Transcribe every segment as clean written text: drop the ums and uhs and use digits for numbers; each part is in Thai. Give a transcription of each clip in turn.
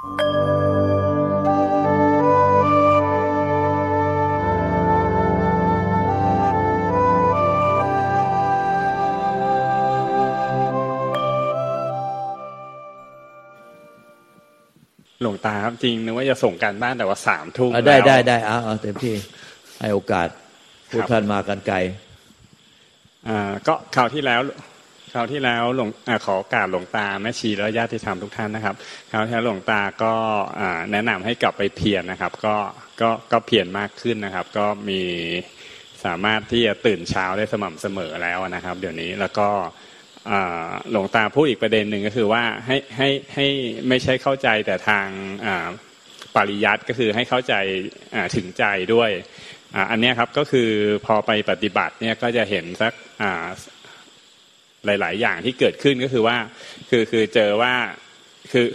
หลวงตาครับจริงนึกว่าจะส่งการบ้านแต่ว่า 3 ทุ่มแล้วได้ๆๆเอาเต็มที่ให้โอกาสพวกท่านมากันไกลก็คราวที่แล้วหลวงขอโอกาสหลวงตาแม่ชีและญาติธรรมทุกท่านนะครับคราวที่แล้วหลวงตาก็แนะนำให้กลับไปเพียรนะครับก็เพียรมากขึ้นนะครับก็มีสามารถที่จะตื่นเช้าได้สม่ำเสมอแล้วนะครับเดี๋ยวนี้แล้วก็หลวงตาพูดอีกประเด็นหนึ่งก็คือว่าให้ไม่ใช่เข้าใจแต่ทางปริยัติก็คือให้เข้าใจถึงใจด้วยอันนี้ครับก็คือพอไปปฏิบัติเนี่ยก็จะเห็นสักหลายๆอย่างที่เกิดขึ้นก็คือว่าคือเจอว่า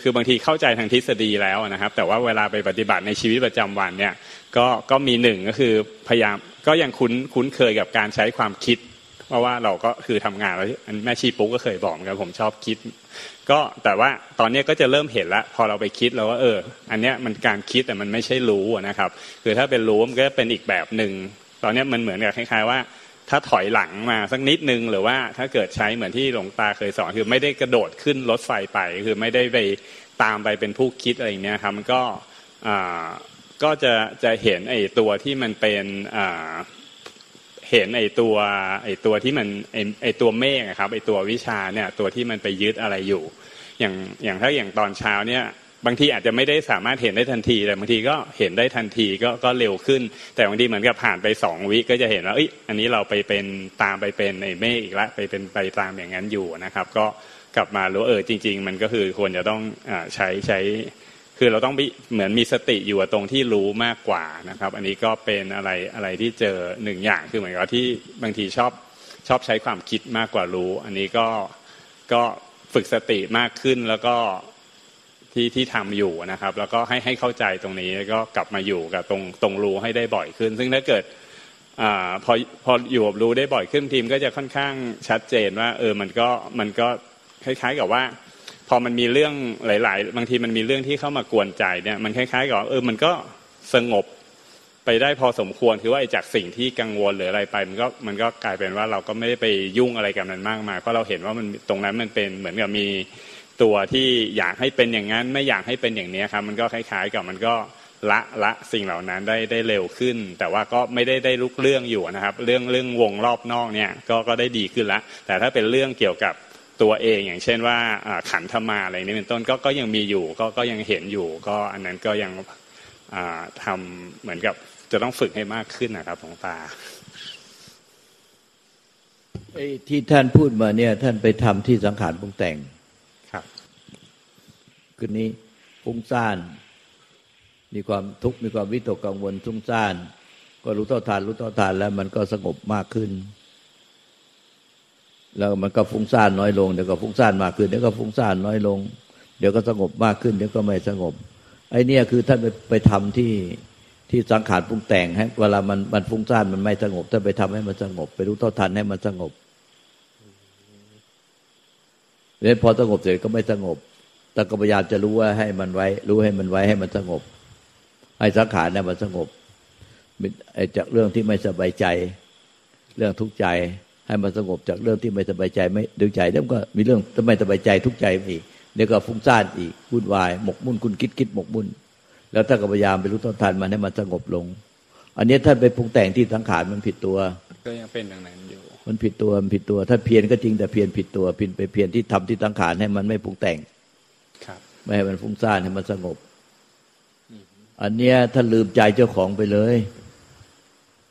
คือบางทีเข้าใจทางทฤษฎีแล้วนะครับแต่ว่าเวลาไปปฏิบัติในชีวิตประจำวันเนี่ยก็มีหนึ่งก็คือพยายามก็ยังคุ้นเคยกับการใช้ความคิดเพราะว่าเราก็คือทำงานแล้วแม่ชีปุ๊กก็เคยบอกกันผมชอบคิดก็แต่ว่าตอนนี้ก็จะเริ่มเห็นละพอเราไปคิดแล้วว่าอันเนี้ยมันการคิดแต่มันไม่ใช่รู้นะครับคือถ้าเป็นรู้มันก็เป็นอีกแบบนึงตอนนี้มันเหมือนกับคล้ายๆว่าถ้าถอยหลังมาสักนิดนึงหรือว่าถ้าเกิดใช้เหมือนที่หลวงตาเคยสอนคือไม่ได้กระโดดขึ้นรถไฟไปคือไม่ได้ไปตามไปเป็นผู้คิดอะไรอย่างเงี้ยครับมันก็จะเห็นไอ้ตัวที่มันเป็นเห็นไอตัวที่มันไอตัวเมฆครับไอตัววิชาเนี่ยตัวที่มันไปยึดอะไรอยู่อย่างถ้าอย่างตอนเช้าเนี่ยบางทีอาจจะไม่ได้สามารถเห็นได้ทันทีแต่บางทีก็เห็นได้ทันทีก็เร็วขึ้นแต่บางทีเหมือนกับผ่านไป2วิก็จะเห็นว่าอันนี้เราไปเป็นตามไปเป็นไอเมฆอีกละไปเป็นไปตามอย่างนั้นอยู่นะครับก็กลับมารู้จริงๆมันก็คือควรจะต้องใช้คือเราต้องเหมือนมีสติอยู่ตรงที่รู้มากกว่านะครับอันนี้ก็เป็นอะไรที่เจอหนึ่งอย่างคือเหมือนกับที่บางทีชอบใช้ความคิดมากกว่ารู้อันนี้ก็ฝึกสติมากขึ้นแล้วก็ที่ทำอยู่นะครับแล้วก็ให้เข้าใจตรงนี้แล้วก็กลับมาอยู่กับตรงรู้ให้ได้บ่อยขึ้นซึ่งถ้าเกิดพออยู่กับรู้ได้บ่อยขึ้นทีมก็จะค่อนข้างชัดเจนว่ามันก็คล้ายๆกับว่าพอมันมีเรื่องหลายๆบางทีมันมีเรื่องที่เข้ามากวนใจเนี่ยมันคล้ายๆกับมันก็สงบไปได้พอสมควรคือว่าจากสิ่งที่กังวลหรืออะไรไปมันก็กลายเป็นว่าเราก็ไม่ได้ไปยุ่งอะไรกับมันมากมายเพราะเราเห็นว่ามันตรงนั้นมันเป็นเหมือนกับมีตัวที่อยากให้เป็นอย่างนั้นไม่อยากให้เป็นอย่างนี้ครับมันก็คล้ายๆกับมันก็ละสิ่งเหล่านั้นได้เร็วขึ้นแต่ว่าก็ไม่ได้ลุกเรื่องอยู่นะครับเรื่องวงรอบนอกเนี่ยก็ได้ดีขึ้นละแต่ถ้าเป็นเรื่องเกี่ยวกับตัวเองอย่างเช่นว่าขันธมาอะไรนี้เป็นต้นก็ยังมีอยู่ก็ยังเห็นอยู่ก็อันนั้นก็ยังทำเหมือนกับจะต้องฝึกให้มากขึ้นนะครับหลวงตาที่ท่านพูดมาเนี่ยท่านไปทำที่สังขารปรุงแต่งครับคืนนี้ฟุ้งซ่านมีความทุกข์มีความวิตกกังวลฟุ้งซ่านก็รู้เท่าทันแล้วมันก็สงบมากขึ้นแล้วมันก็ฟุ้งซ่านน้อยลงเดี๋ยวก็ฟุ้งซ่านมากขึ้นเดี๋ยวก็ฟุ้งซ่านน้อยลงเดี๋ยวก็สงบมากขึ้นเดี๋ยวก็ไม่สงบไอ้เนี่ยคือท่านไปทำที่สังขารปรุงแต่งให้เวลามันฟุ้งซ่านมันไม่สงบท่านไปทำให้มันสงบไปรู้เท่าทันให้มันสงบแล้วพอสงบเสร็จก็ไม่สงบแต่ก็พยายามจะรู้ว่าให้มันไว้รู้ให้มันไว้ให้มันสงบให้สังขารเนี่ยมันสงบไอ้จากเรื่องที่ไม่สบายใจเรื่องทุกข์ใจให้มันสงบจากเรื่องที่ไม่สบายใจไม่ดึงใจแล้วก็มีเรื่องทำไมสบายใจทุกใจอีกเดี๋ยวก็ฟุ้งซ่านอีกวุ่นวายหมกมุ่นคุณคิดหมกมุ่นแล้วท่านก็พยายามไปรู้ต้นทานมันให้มันสงบลงอันนี้ท่านไปปรุงแต่งที่สังขารมันผิดตัวก็ยังเป็นอย่างนั้นอยู่มันผิดตัวท่านเพียรก็จริงแต่เพียรผิดตัวพินไปเพียรที่ทำที่สังขารให้มันไม่ปรุงแต่งครับไม่ให้มันฟุ้งซ่านให้มันสงบอันเนี้ยท่านลืมใจเจ้าของไปเลย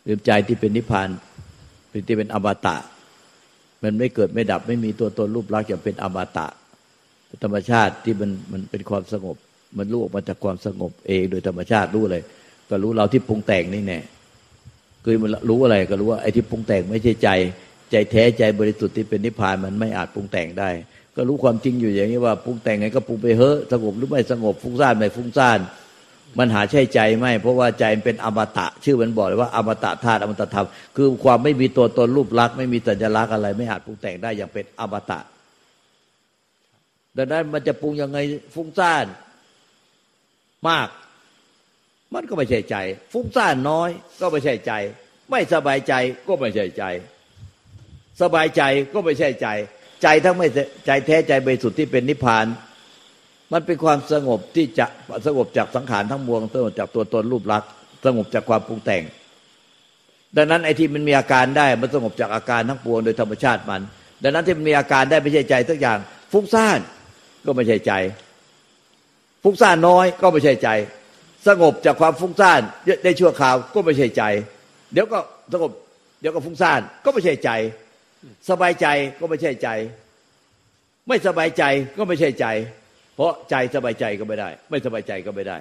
ลืมใจที่เป็นนิพพานที่เป็นอมตะมันไม่เกิดไม่ดับไม่มีตัวตนรูปลักษณ์จะเป็นอมตะธรรมชาติที่มันเป็นความสงบมันรู้ออกมาจากความสงบเองโดยธรรมชาติรู้เลยก็รู้เราที่ปรุงแต่งนี่แน่คือมันรู้อะไรก็รู้ว่าไอ้ที่ปรุงแต่งไม่ใช่ใจแท้ใจบริสุทธิ์ที่เป็นนิพพานมันไม่อาจปรุงแต่งได้ก็รู้ความจริงอยู่อย่างนี้ว่าปรุงแต่งไงก็ปรุงไปเฮ้อสงบหรือไม่สงบฟุ้งซ่านไม่ฟุ้งซ่านมันหาใช่ใจไหมเพราะว่าใจมันเป็นอมตะชื่อมันบอกเลยว่าอมตะธาตุอมตะธรรมคือความไม่มีตัวตนรูปลักษณ์ไม่มีสัญลักษณ์อะไรไม่อาจปรุงแต่งได้อย่างเป็นอมตะดังนั้นมันจะปรุงยังไงฟุ้งซ่าน มากมันก็ไม่ใช่ใจฟุ้งซ่านน้อยก็ไม่ใช่ใจไม่สบายใจก็ไม่ใช่ใจสบายใจก็ไม่ใช่ใจใจทั้งไม่ใจแท้ใจบริสุทธิ์ที่เป็นนิพพานมันเป็นความสงบที่จะสงบจากสังขารทั้งมวลสงบจากตัวตนรูปลักษณ์สงบจากความปรุงแต่งดังนั้นไอ้ที่มันมีอาการได้มันสงบจากอาการทั้งปวงโดยธรรมชาติมันดังนั้นที่มันมีอาการได้ไม่ใช่ใจสักอย่างฟุ้งซ่านก็ไม่ใช่ใจฟุ้งซ่านน้อยก็ไม่ใช่ใจสงบจากความฟุ้งซ่านได้ชั่วคราวก็ไม่ใช่ใจเดี๋ยวก็สงบเดี๋ยวก็ฟุ้งซ่านก็ไม่ใช่ใจสบายใจก็ไม่ใช่ใจไม่สบายใจก็ไม่ใช่ใจเพราะใจสบายใจก็ไม่ได้ไม่สบายใจก็ไม่ได้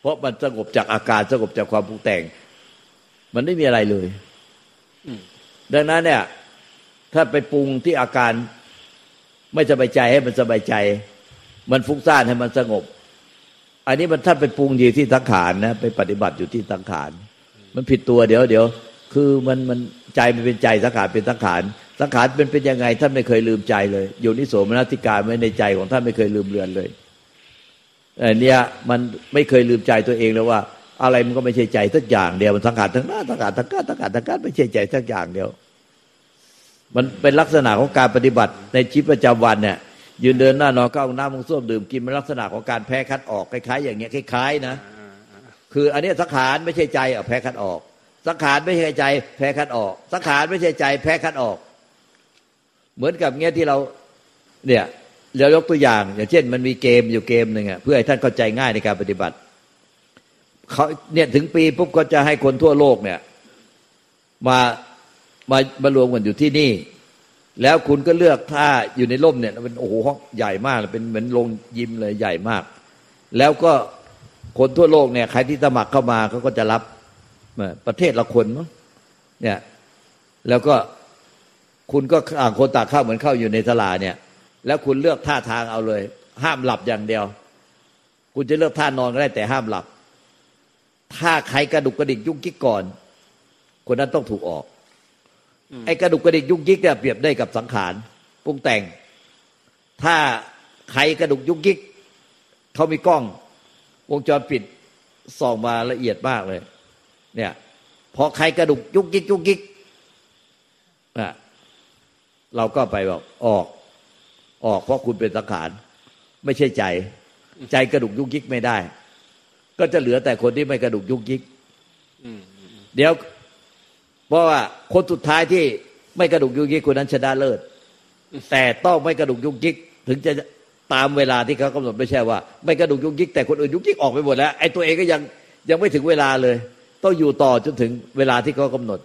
เพราะมันสงบจากอาการสงบจากความปรุงแต่งมันไม่มีอะไรเลยดังนั้นเนี่ยถ้าไปปรุงที่อาการไม่สบายใจให้มันสบายใจมันฟุ้งซ่านให้มันสงบอันนี้มันท่านไปปรุงอยู่ที่สังขารนะไปปฏิบัติอยู่ที่สังขารมันผิดตัวเดี๋ยวคือมันใจมันเป็นใจสังขารเป็นสังขารสังขารเป็นยังไงท่านไม่เคยลืมใจเลยโยนิโสมนสิการไว้ในใจของท่านไม่เคยลืมเลือนเลยอันเนี้ยมันไม่เคยลืมใจตัวเองเลยว่าอะไรมันก็ไม่ใช่ใจสักอย่างเดียวมันสังขารทั้งนั้นสังขารทั้งนั้นสังขารทั้งนั้นไม่ใช่ใจสักอย่างเดียวมันเป็นลักษณะของการปฏิบัติในชีวิตประจำวันเนี่ยยืนเดินหน้านอนเข้าน้ำมงส้วมดื่มกินมันลักษณะของการแพ้คัดออกคล้ายๆอย่างเงี้ยคล้ายๆนะคืออันนี้สังขารไม่ใช่ใจแพ้คัดออกสังขารไม่ใช่ใจแพ้คัดออกสังขารไม่ใช่ใจแพ้คัดออกเหมือนกับเงี้ยที่เราเนี่ยเรายกตัวอย่างอย่างเช่นมันมีเกมอยู่เกมนึงอ่ะเพื่อให้ท่านเข้าใจง่ายในการปฏิบัติเขาเนี่ยถึงปีปุ๊บก็จะให้คนทั่วโลกเนี่ยมารวมกันอยู่ที่นี่แล้วคุณก็เลือกท่าอยู่ในร่มเนี่ยเป็นโอ้โหห้องใหญ่มากเป็นเหมือนโรงยิมเลยใหญ่มากแล้วก็คนทั่วโลกเนี่ยใครที่สมัครเข้ามาเขาก็จะรับประเทศละคนมั้งเนี่ยแล้วก็คุณก็ต่างคนต่างเข้าเหมือนเข้าอยู่ในศาลาเนี่ยแล้วคุณเลือกท่าทางเอาเลยห้ามหลับอย่างเดียวคุณจะเลือกท่านอนก็ได้แต่ห้ามหลับถ้าใครกระดุกกระดิกยุ่งกิ๊กก่อนคนนั้นต้องถูกออกไอ้กระดุกกระดิกยุ่งกิ๊กเนี่ยเปรียบได้กับสังขารปรุงแต่งถ้าใครกระดุกยุ่งกิ๊กเขามีกล้องวงจรปิดส่องมาละเอียดมากเลยเนี่ยพอใครกระดุกยุ่งกิ๊กยุ่งกิ๊กเราก็ไปบอกออกเพราะคุณเป็นสังขารไม่ใช่ใจใจกระดุกยุ่งกิ๊กไม่ได้ก็จะเหลือแต่คนที่ไม่กระดุกยุ่งกิ๊กเดี๋ยวเพราะว่าคนสุดท้ายที่ไม่กระดุกยุ่งกิ๊กคนนั้นชนะเลิศแต่ต้องไม่กระดุกยุ่งกิ๊กถึงจะตามเวลาที่เขากำหนดไม่ใช่ว่าไม่กระดุกยุ่งกิ๊กแต่คนอื่นยุ่งกิ๊กออกไปหมดแล้วไอ้ตัวเองก็ยังไม่ถึงเวลาเลยต้องอยู่ต่อจนถึงเวลาที่เขากำหนด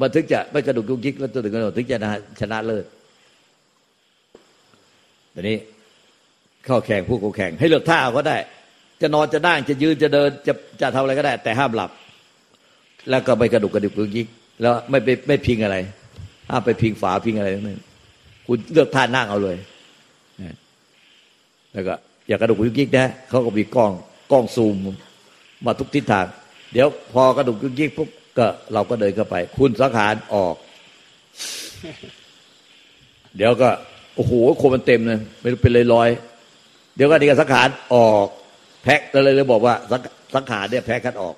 มันถึงจะไม่กระดุกยุ่งกิ๊กแล้วจนถึงกำหนดถึงจะชนะเลิศทีนี้เข้าแข่งผู้เข้าแข่งให้เลือกท่าก็ได้จะนอนจะนั่งจะยืนจะเดินจะทำอะไรก็ได้แต่ห้ามหลับแล้วก็ไม่กระดุกกระดิกยุ่งกิ๊กแล้วไม่พิงอะไรห้ามไปพิงฝาพิงอะไรทั้งนั้นคุณเลือกท่านั่งเอาเลยแล้วก็อย่ากระดุกยุ่งกิ๊กนะเขาก็มีกล้องซูมมาทุกทิศทางเดี๋ยวพอกระดุกยุ่งกิ๊กปุ๊บก็เราก็เดินเข้าไปคุณสังขารออกเดี๋ยวก็โอ้โหคนมันเต็มเลยไม่รู้เป็นเลยร้อยเดี๋ยวก็นี่ก็สังขารออกแพ้แล้วเลยบอกว่าสังขารเนี่ยแพ้คัดออก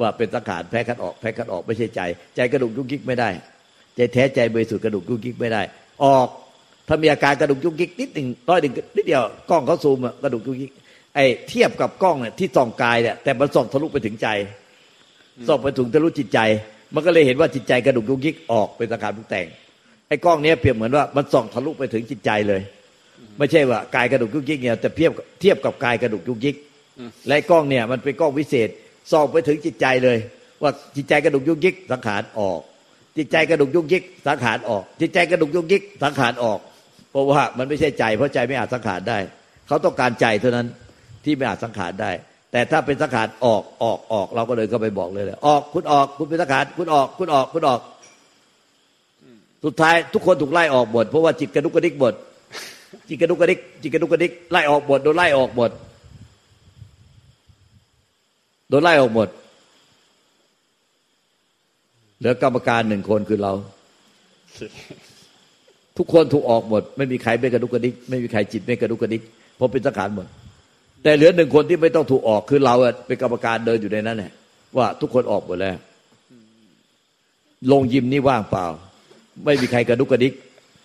ว่าเป็นสังขารแพ้คัดออกแพ้คัดออกไม่ใช่ใจใจกระดุกยุ่งกิ๊กไม่ได้ใจแท้ใจบริสุทธิ์กระดุกยุ่งกิ๊กไม่ได้ออกถ้ามีอาการกระดุกยุ่งกิ๊กนิดหนึ่งร้อยหนึ่งนิดเดียวกล้องเขาซูมกระดุกยุ่งกิ๊กไอ้เทียบกับกล้องเนี่ยที่ส่องกายเนี่ยแต่มันส่องทะลุไปถึงใจส่องไปถึงทะลุจิตใจมันก็เลยเห็นว่าจิตใจกระดุกยุ่งกิ๊กออกเป็นสังขารปรุงแต่งไอ้กล้องเนี้ยเปรียบเหมือนว่ามันส่องทะลุไปถึงจิตใจเลยไม่ใช่ว่ากายกระดุกยุ่งกิ๊กเนี่ยแต่เทียบกับกายกระดุกยุ่งกิ๊กและกล้องเนี่ยมันเป็นกล้องวิเศษส่องไปถึงจิตใจเลยว่าจิตใจกระดุกยุ่งยิกสังขารออกจิตใจกระดุกยุ่งยิกสังขารออกจิตใจกระดุกยุ่งยิกสังขารออกเพราะว่ามันไม่ใช่ใจเพราะใจไม่อาจสังขารได้เขาต้องการใจเท่านั้นที่ไม่อาจสังขารได้แต่ถ้าเป็นสังขารออกเราก็เลยเข้าไปบอกเลยออกคุณออกคุณเป็นสังขารคุณออกสุดท้ายทุกคนถูกไล่ออกหมดเพราะว่าจิตกระดุกกระดิกหมดจิตกระดุกกระดิกไล่ออกหมดโดนไล่ออกหมดโดนไล่ออกหมดเหลือกรรมการหนึ่งคนคือเรา ทุกคนถูกออกหมดไม่มีใครไม่กระดุกกระดิกไม่มีใครจิตไม่กระดุกกระดิกเพราะเป็นสังขารหมด แต่เหลือหนึ่งคนที่ไม่ต้องถูกออกคือเราเป็นกรรมการเดินอยู่ในนั้นแหละว่าทุกคนออกหมดแล้วลงยิมนี่ว่างเปล่าไม่มีใครกระดุกกระดิก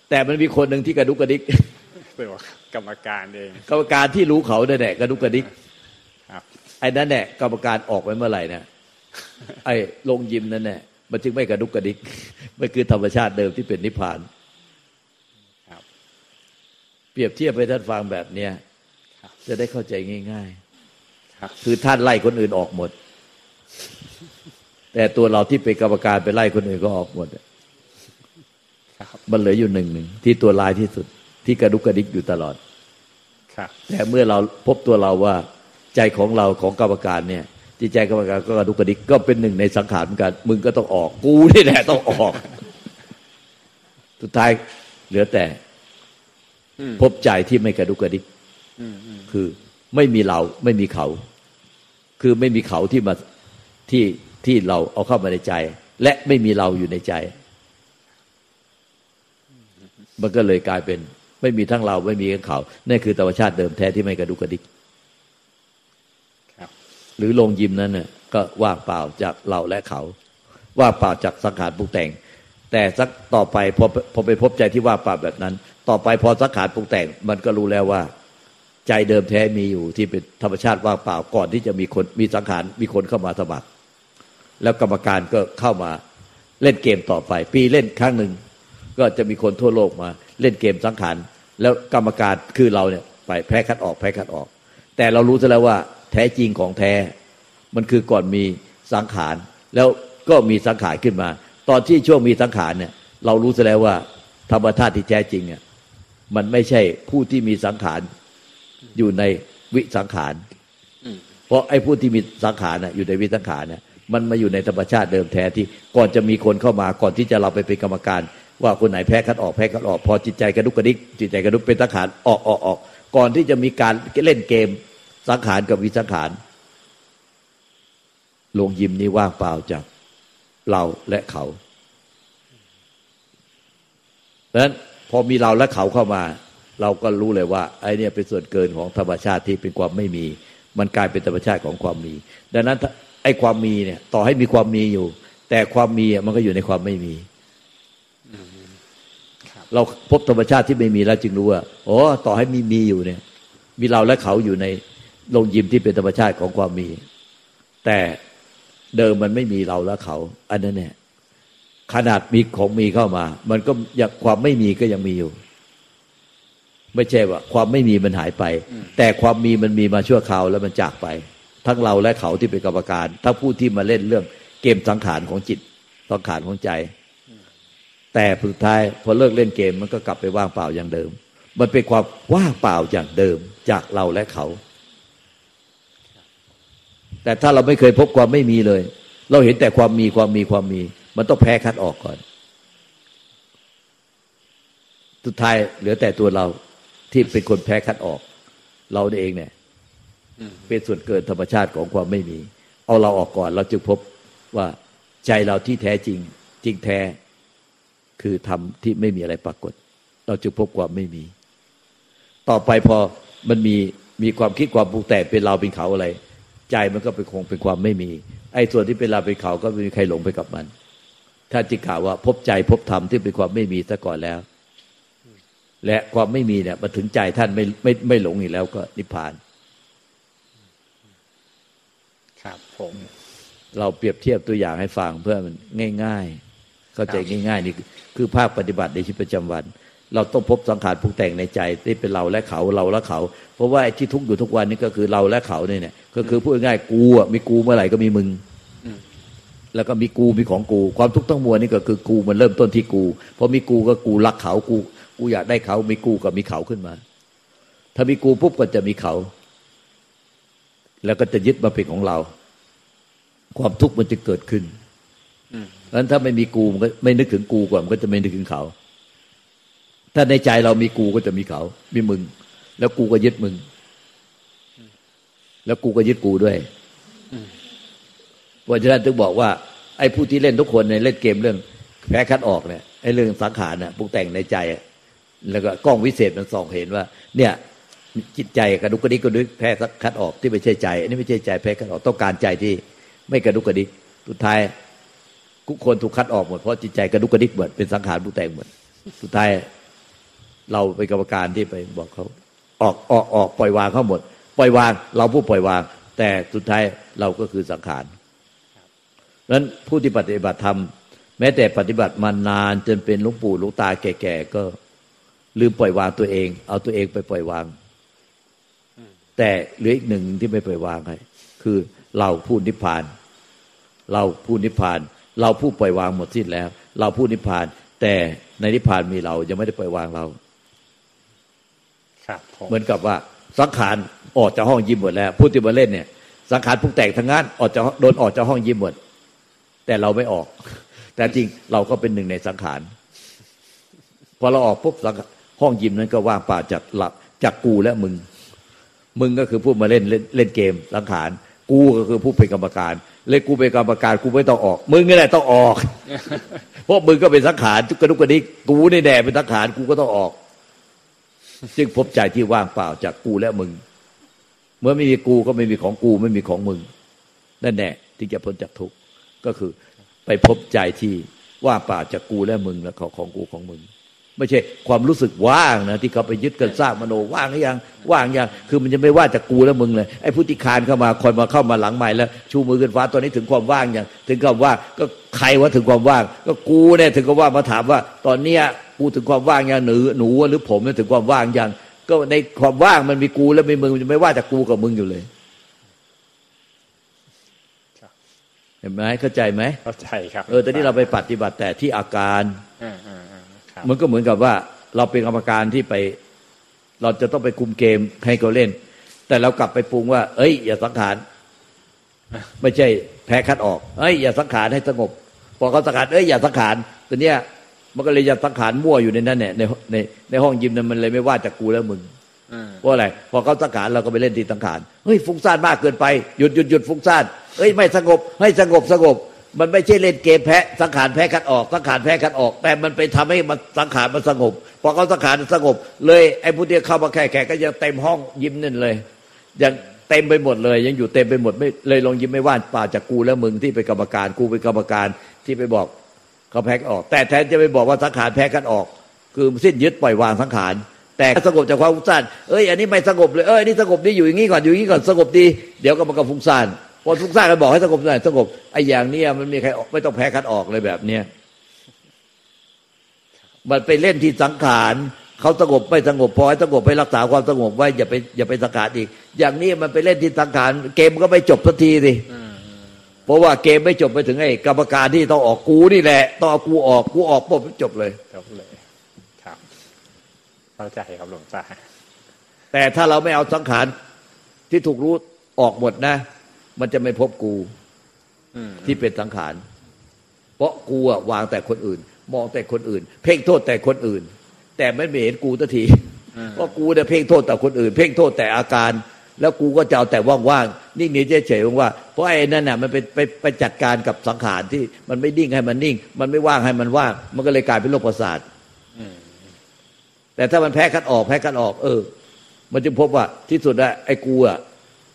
แต่มันมีคนหนึ่งที่กระดุกกระดิกเป็นว่ากรรมการเองกรรมการที่รู้เขาได้แน่กระดุกกระดิกไอ้นั่นแหละกรรมการออกไปเมื่อไหร่นะไอ้ลงยิมนั่นแหละมันจึงไม่กระดุกกระดิกมันคือธรรมชาติเดิมที่เป็นนิพพานเปรียบเทียบให้ท่านฟังแบบเนี้ยจะได้เข้าใจง่ายๆคือท่านไล่คนอื่นออกหมดแต่ตัวเราที่เป็นกรรมการไปไล่คนอื่นก็ออกหมดมันเหลืออยู่หนึ่งที่ตัวลายที่สุดที่กระดุกกระดิกอยู่ตลอดแต่เมื่อเราพบตัวเราว่าใจของเราของกรรมการเนี่ยจิตใจกรรมการก็กระดุกกระดิกก็เป็นหนึ่งในสังขารเหมือนกันมึงก็ต้องออกกูนี่แหละต้องออกสุดท้ายเหลือแต่พบใจที่ไม่กระดุกกระดิกคือไม่มีเราไม่มีเขาคือไม่มีเขาที่มาที่เราเอาเข้ามาในใจและไม่มีเราอยู่ในใจมันก็เลยกลายเป็นไม่มีทั้งเราไม่มีทั้งเขานี่คือธรรมชาติเดิมแท้ที่ไม่กระดุกกระดิกหรือลงยิมนั้นน่ะก็ว่างเปล่าจากเราและเขาว่างเปล่าจากสังขารปรุงแต่งแต่สักต่อไปพอไปพบใจที่ว่างเปล่าแบบนั้นต่อไปพอสังขารปรุงแต่งมันก็รู้แล้วว่าใจเดิมแท้มีอยู่ที่เป็นธรรมชาติว่างเปล่าก่อนที่จะมีคนมีสังขารมีคนเข้ามาสมัครแล้วกรรมการก็เข้ามาเล่นเกมต่อไปปีเล่นครั้งหนึ่งก็จะมีคนทั่วโลกมาเล่นเกมสังขารแล้วกรรมการคือเราเนี่ยไปแพ้คัดออกแพ้คัดออกแต่เรารู้ซะแล้วว่าแท้จริงของแท้มันคือก่อนมีสังขารแล้วก็มีสังขารขึ้นมาตอนที่ช่วงมีสังขารเนี่ยเรารู้ซะแล้วว่าธรรมชาติที่แท้จริงเนี่ยมันไม่ใช่ผู้ที่มีสังขารอยู่ในวิสังขารเพราะไอ้ผู้ที่มีสังขารอยู่ในวิสังขารเนี่ยมันมาอยู่ในธรรมชาติเดิมแท้ที่ก่อนจะมีคนเข้ามาก่อนที่จะเราไปเป็นกรรมการว่าคนไหนแพ้คัดออกแพ้คัดออกพอจิตใจกระดุกกระดิกจิตใจกระดุกเป็นสังขารออกก่อนที่จะมีการเล่นเกมสังขารกับวิสังขารลงยิมนี้ว่างเปล่าจากเราและเขาเพราะฉะนั้นพอมีเราและเขาเข้ามาเราก็รู้เลยว่าไอ้เนี่ยเป็นส่วนเกินของธรรมชาติที่เป็นความไม่มีมันกลายเป็นธรรมชาติของความมีดังนั้นไอ้ความมีเนี่ยต่อให้มีความมีอยู่แต่ความมีมันก็อยู่ในความไม่มีเราพบธรรมชาติที่ไม่มีแล้วจึงรู้ว่าอ๋อต่อให้มีอยู่เนี่ยมีเราและเขาอยู่ในโรงยิมที่เป็นธรรมชาติของความมีแต่เดิมมันไม่มีเราและเขาอันนั้นเนี่ยขนาดมีของมีเข้ามามันก็ยังความไม่มีก็ยังมีอยู่ไม่ใช่ว่าความไม่มีมันหายไปแต่ความมีมันมีมาชั่วคราวแล้วมันจากไปทั้งเราและเขาที่เป็นกรรมการทั้งผู้ที่มาเล่นเรื่องเกมสังขารของจิตสังขารของใจแต่สุดท้ายพอเลิกเล่นเกมมันก็กลับไปว่างเปล่าอย่างเดิมมันเป็นความว่างเปล่าอย่างเดิมจากเราและเขาแต่ถ้าเราไม่เคยพบความไม่มีเลยเราเห็นแต่ความมีมันต้องแพ้คัดออกก่อนสุดท้ายเหลือแต่ตัวเราที่เป็นคนแพ้คัดออกเราเองเนี่ยเป็นส่วนเกินธรรมชาติของความไม่มีเอาเราออกก่อนเราจึงพบว่าใจเราที่แท้จริงจริงแท้คือธรรมที่ไม่มีอะไรปรากฏเราจึงพบความไม่มีต่อไปพอมันมีความคิดความปรุงแต่งเป็นเราเป็นเขาอะไรใจมันก็เป็นคงเป็นความไม่มีไอ้ส่วนที่เป็นเราเป็นเขาก็ไม่มีใครหลงไปกับมันถ้าจิตกล่าวว่าพบใจพบธรรมที่เป็นความไม่มีซะก่อนแล้วและความไม่มีเนี่ยมาถึงใจท่านไม่หลงอีกแล้วก็นิพพานครับผมเราเปรียบเทียบตัวอย่างให้ฟังเพื่อมันง่ายๆเข้าใจง่ายๆนี่คือภาคปฏิบัติในชีวิตประจำวันเราต้องพบสังขารปรุงแต่งในใจที่เป็นเราและเขาเราและเขาเพราะว่าไอ้ที่ทุกข์อยู่ทุกวันนี้ก็คือเราและเขาเนี่ยก็คือพูดง่ายๆกูอ่ะมีกูเมื่อไหร่ก็มีมึงแล้วก็มีกูมีของกูความทุกข์ทั้งมวลนี่ก็คือกูมันเริ่มต้นที่กูพอมีกูก็กูรักเขากูอยากได้เขามีกูกับมีเขาขึ้นมาถ้ามีกูปุ๊บก็จะมีเขาแล้วก็จะยึดมาเป็นของเราความทุกข์มันจะเกิดขึ้นงั้นถ้าไม่มีกูมันก็ไม่นึกถึงกูก่อนมันก็จะไม่นึกถึงเขาถ้าในใจเรามีกูก็จะมีเขามีมึงแล้วกูก็ยึดมึงแล้วกูก็ยึดกูด้วยเพราะฉะนั้นถึงบอกว่าไอ้ผู้ที่เล่นทุกคนในเล่นเกมเรื่องแพ้คัดออกเนี่ยไอ้เรื่องสังขารน่ะปรุงแต่งในใจแล้วก็กล้องวิเศษมันส่องเห็นว่าเนี่ย จิตใจกระดุกกระดิกกระดุกแพ้คัดออกที่ไม่ใช่ใจอันนี้ไม่ใช่ใจแพ้คัดออกต้องการใจที่ไม่กระดุกกระดิกสุดท้ายทุกคนถูกคัดออกหมดเพราะจิตใจกระดุกกระดิกหมดเป็นสังขารผู้แต่งหมดสุดท้ายเราเป็นกรรมการที่ไปบอกเขาออกปล่อยวางเขาหมดปล่อยวางเราผู้ปล่อยวางแต่สุดท้ายเราก็คือสังขารนั้นผู้ที่ปฏิบัติธรรมแม้แต่ปฏิบัติมานานจนเป็นหลวงปู่หลวงตาแก่ๆก็ลืมปล่อยวางตัวเองเอาตัวเองไปปล่อยวางแต่เหลืออีกหนึ่งที่ไม่ปล่อยวางให้คือเราผู้นิพพานเราผู้นิพพานเราผู้ปล่อยวางหมดสิ้นแล้วเราผู้นิพพานแต่ในนิพพานมีเรายังไม่ได้ปล่อยวางเราครับเหมือนกับว่าสังขารออกจากห้องยิมหมดแล้วผู้ที่มาเล่นเนี่ยสังขารพวกแตกทั้งนั้นออกจากโดนออกจากห้องยิมหมดแต่เราไม่ออกแต่จริงเราก็เป็นหนึ่งในสังขารพอเราออกปุ๊บห้องยิมนั้นก็ว่างเปล่าจากหลักจากกูและมึงก็คือผู้มาเล่นเล่นเกมสังขารกูก็คือผู้เป็นกรรมการเลยกูเป็นกรรมการกูไม่ต้องออกมึงนี่แหละต้องออกเพราะมึงก็เป็นสังขารทุกกระดุกกระดิกกูนี่แหละเป็นสังขารกูก็ต้องออกซึ่งพบใจที่ว่างเปล่าจากกูและมึงเมื่อไม่มีกูก็ไม่มีของกูไม่มีของมึงนั่นแหละที่จะพ้นจากทุกข์ก็คือไปพบใจที่ว่างเปล่าจากกูและมึงและของกูของมึงไม่ใช่ความรู้สึกว่างนะที่เขาไปยึดกันสร้างมโนว่างหรือยังว่างยังคือมันจะไม่ว่าจากกูและมึงเลยไอ้ผู้ที่คานเข้ามาคอยมาเข้ามาหลังใหม่แล้วชูมือขึ้นฟ้าตอนนี้ถึงความว่างยังถึงความว่างก็ใครว่าถึงความว่างก็กูเนี่ยถึงก็ว่ามาถามว่าตอนเนี้ยกูถึงความว่างยังหนูหรือผมเนี่ยถึงความว่างยังก็ในความว่างมันมีกูแล้วมีมึงมันจะไม่ว่าจากกูกับมึงอยู่เลยเห็นไหมเข้าใจไหมเข้าใจครับตอนนี้เราไปปฏิบัติแต่ที่อาการมันก็เหมือนกับว่าเราเป็นกรรมการที่ไปเราจะต้องไปคุมเกมให้เขาเล่นแต่เรากลับไปปรุงว่าเอ้ยอย่าสังขารไม่ใช่แพ้คัดออกเอ้ยอย่าสังขารให้สงบพอเขาสังขารเอ้ยอย่าสังขารตัวเนี้ยมันก็เลยอย่าสังขารมั่วอยู่ในนั้นเนี่ยในห้องยิมนั้นมันเลยไม่ว่าจากกูแล้วมึงเพราะอะไรพอเขาสังขารเราก็ไปเล่นที่สังขารเฮ้ยฟุ้งซ่านมากเกินไปหยุดฟุ้งซ่านเอ้ยไม่สงบให้สงบมันไม่ใช่เล่นเกมแพ้สังขารแพ้คัดออกสังขารแพ้คัดออกแต่มันไปทำให้มันสังขารมันสงบพอเขาสังขารสงบเลยไอ้ผู้ที่เข้ามาแขกก็ยังเต็มห้องยิมนั่นเลยยังเต็มไปหมดเลยยังอยู่เต็มไปหมดไม่เลยลองยิมไม่ว่านป่าจากกูแล้วมึงที่เป็นกรรมการกูเป็นกรรมการที่ไปบอกเขาแพ้ออกแต่แทนจะไปบอกว่าสังขารแพ้คัดออกคือสิ้นยึดปล่อยวางสังขารแต่สงบจากความฟุ้งซ่านเอ้ยอันนี้ไม่สงบเลยเอ้ยนี่สงบนี่อยู่อย่างนี้ก่อนอยู่อย่างนี้ก่อนสงบดีเดี๋ยวก็มันก็ฟุ้งซ่านพอทุกข์ซ่าก็บอกให้สงบหน่อยสงบไอ้อย่างเนี้ยมันมีใครออกไม่ต้องแพ้คัดออกเลยแบบเนี้ยมันไปเล่นที่สังขารเขาสงบไม่สงบพอให้สงบไปรักษาความสงบไว้อย่าไปสังขารอีกอย่างนี้มันไปเล่นที่สังขารเกมก็ไม่จบสักทีสิเพราะว่าเกมไม่จบไปถึงไอ้กรรมการที่ต้องออกกูนี่แหละต้องเอากูออกปุ๊บจบเลยครับเข้าใจครับหลวงตาแต่ถ้าเราไม่เอาสังขารที่ถูกรู้ออกหมดนะมันจะไม่พบกูที่เป็นสังขารเพราะกูอะวางแต่คนอื่นมองแต่คนอื่นเพ่งโทษแต่คนอื่นแต่ไม่เห็นกูสักทีเพราะกูเนี่ยเพ่งโทษแต่คนอื่นเพ่งโทษแต่อาการแล้วกูก็จะเอาแต่ว่างๆนิ่งๆเฉยๆว่าเพราะไอ้นั่นน่ะมันเป็นไปจัดการกับสังขารที่มันไม่นิ่งให้มันนิ่งมันไม่ว่างให้มันว่างมันก็เลยกลายเป็นโรคประสาทแต่ถ้ามันแพ้คัดออกมันจึงพบว่าที่สุดอะไอ้กูอะ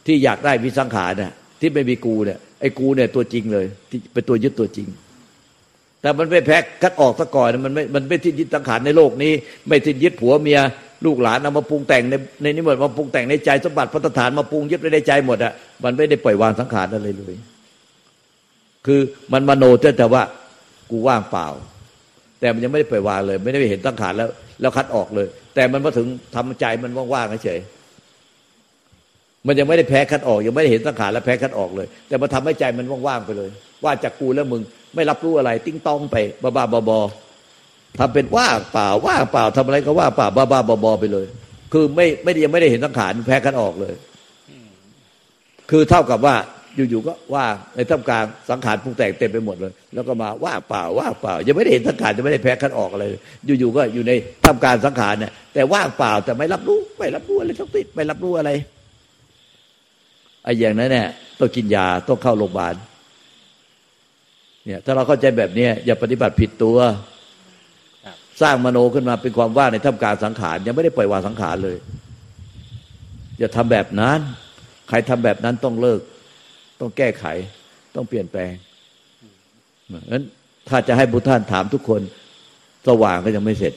ที่อยากได้วิสังขารน่ะที่ไม่มีกูเนี่ยไอ้กูเนี่ยตัวจริงเลยที่เป็นตัวยึดตัวจริงแต่มันไม่แพ้คัดออกซะก่อนมันไม่ที่ยึดสังขารในโลกนี้ไม่ที่ยึดผัวเมียลูกหลานเอามาปรุงแต่งในนี้หมดมาปรุงแต่งในใจสมบัติพัฒฐานมาปรุงยึดไว้ในใจหมดอ่ะมันไม่ได้ปล่อยวางสังขารอะไรเลยคือมันมโนแต่ว่ากูว่างเปล่าแต่มันยังไม่ได้ปล่อยวางเลยไม่ได้เห็นสังขารแล้วคัดออกเลยแต่มันมาถึงทำใจมันว่างๆเฉยมันยังไม่ได้แพ้คัดออกยังไม่ได้เห็นสังขารและแพ้คัดออกเลยแต่มาทำให้ใจมันว่างๆไปเลยว่าจากกูแล้วมึงไม่รับรู้อะไรติ้งต้องไปบ้าๆบอๆทำเป็นว่างเปล่าทำอะไรก็ว่างเปล่าบ้าๆบอๆไปเลยคือไม่ยังไม่ได้เห็นสังขารแพ้คัดออกเลยคือเท่ากับว่าอยู่ๆก็ว่างในท่ามกลางสังขารปรุงแต่งเต็มไปหมดเลยแล้วก็มาว่างเปล่ายังไม่ได้เห็นสังขารยังไม่ได้แพ้คัดออกอะไรอยู่ๆก็อยู่ในท่ามกลางสังขารเนี่ยแต่ว่างเปล่าแต่ไม่รับรู้อะไรทั้งสิ้นไม่รับรู้อะไรไอ้อย่างนั้นเนี่ยต้องกินยาต้องเข้าโรงพยาบาลเนี่ยถ้าเราเข้าใจแบบนี้อย่าปฏิบัติผิดตัวสร้างมโนขึ้นมาเป็นความว่างในท่ามกลางสังขารยังไม่ได้ปล่อยวางสังขารเลย อย่าทำแบบนั้นใครทำแบบนั้นต้องเลิกต้องแก้ไขต้องเปลี่ยนแปลงงั้นถ้าจะให้บุตรท่านถามทุกคนสว่างก็ยังไม่เสร็จ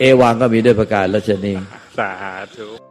เอวังก็มีด้วยประการรัชนีสาธุ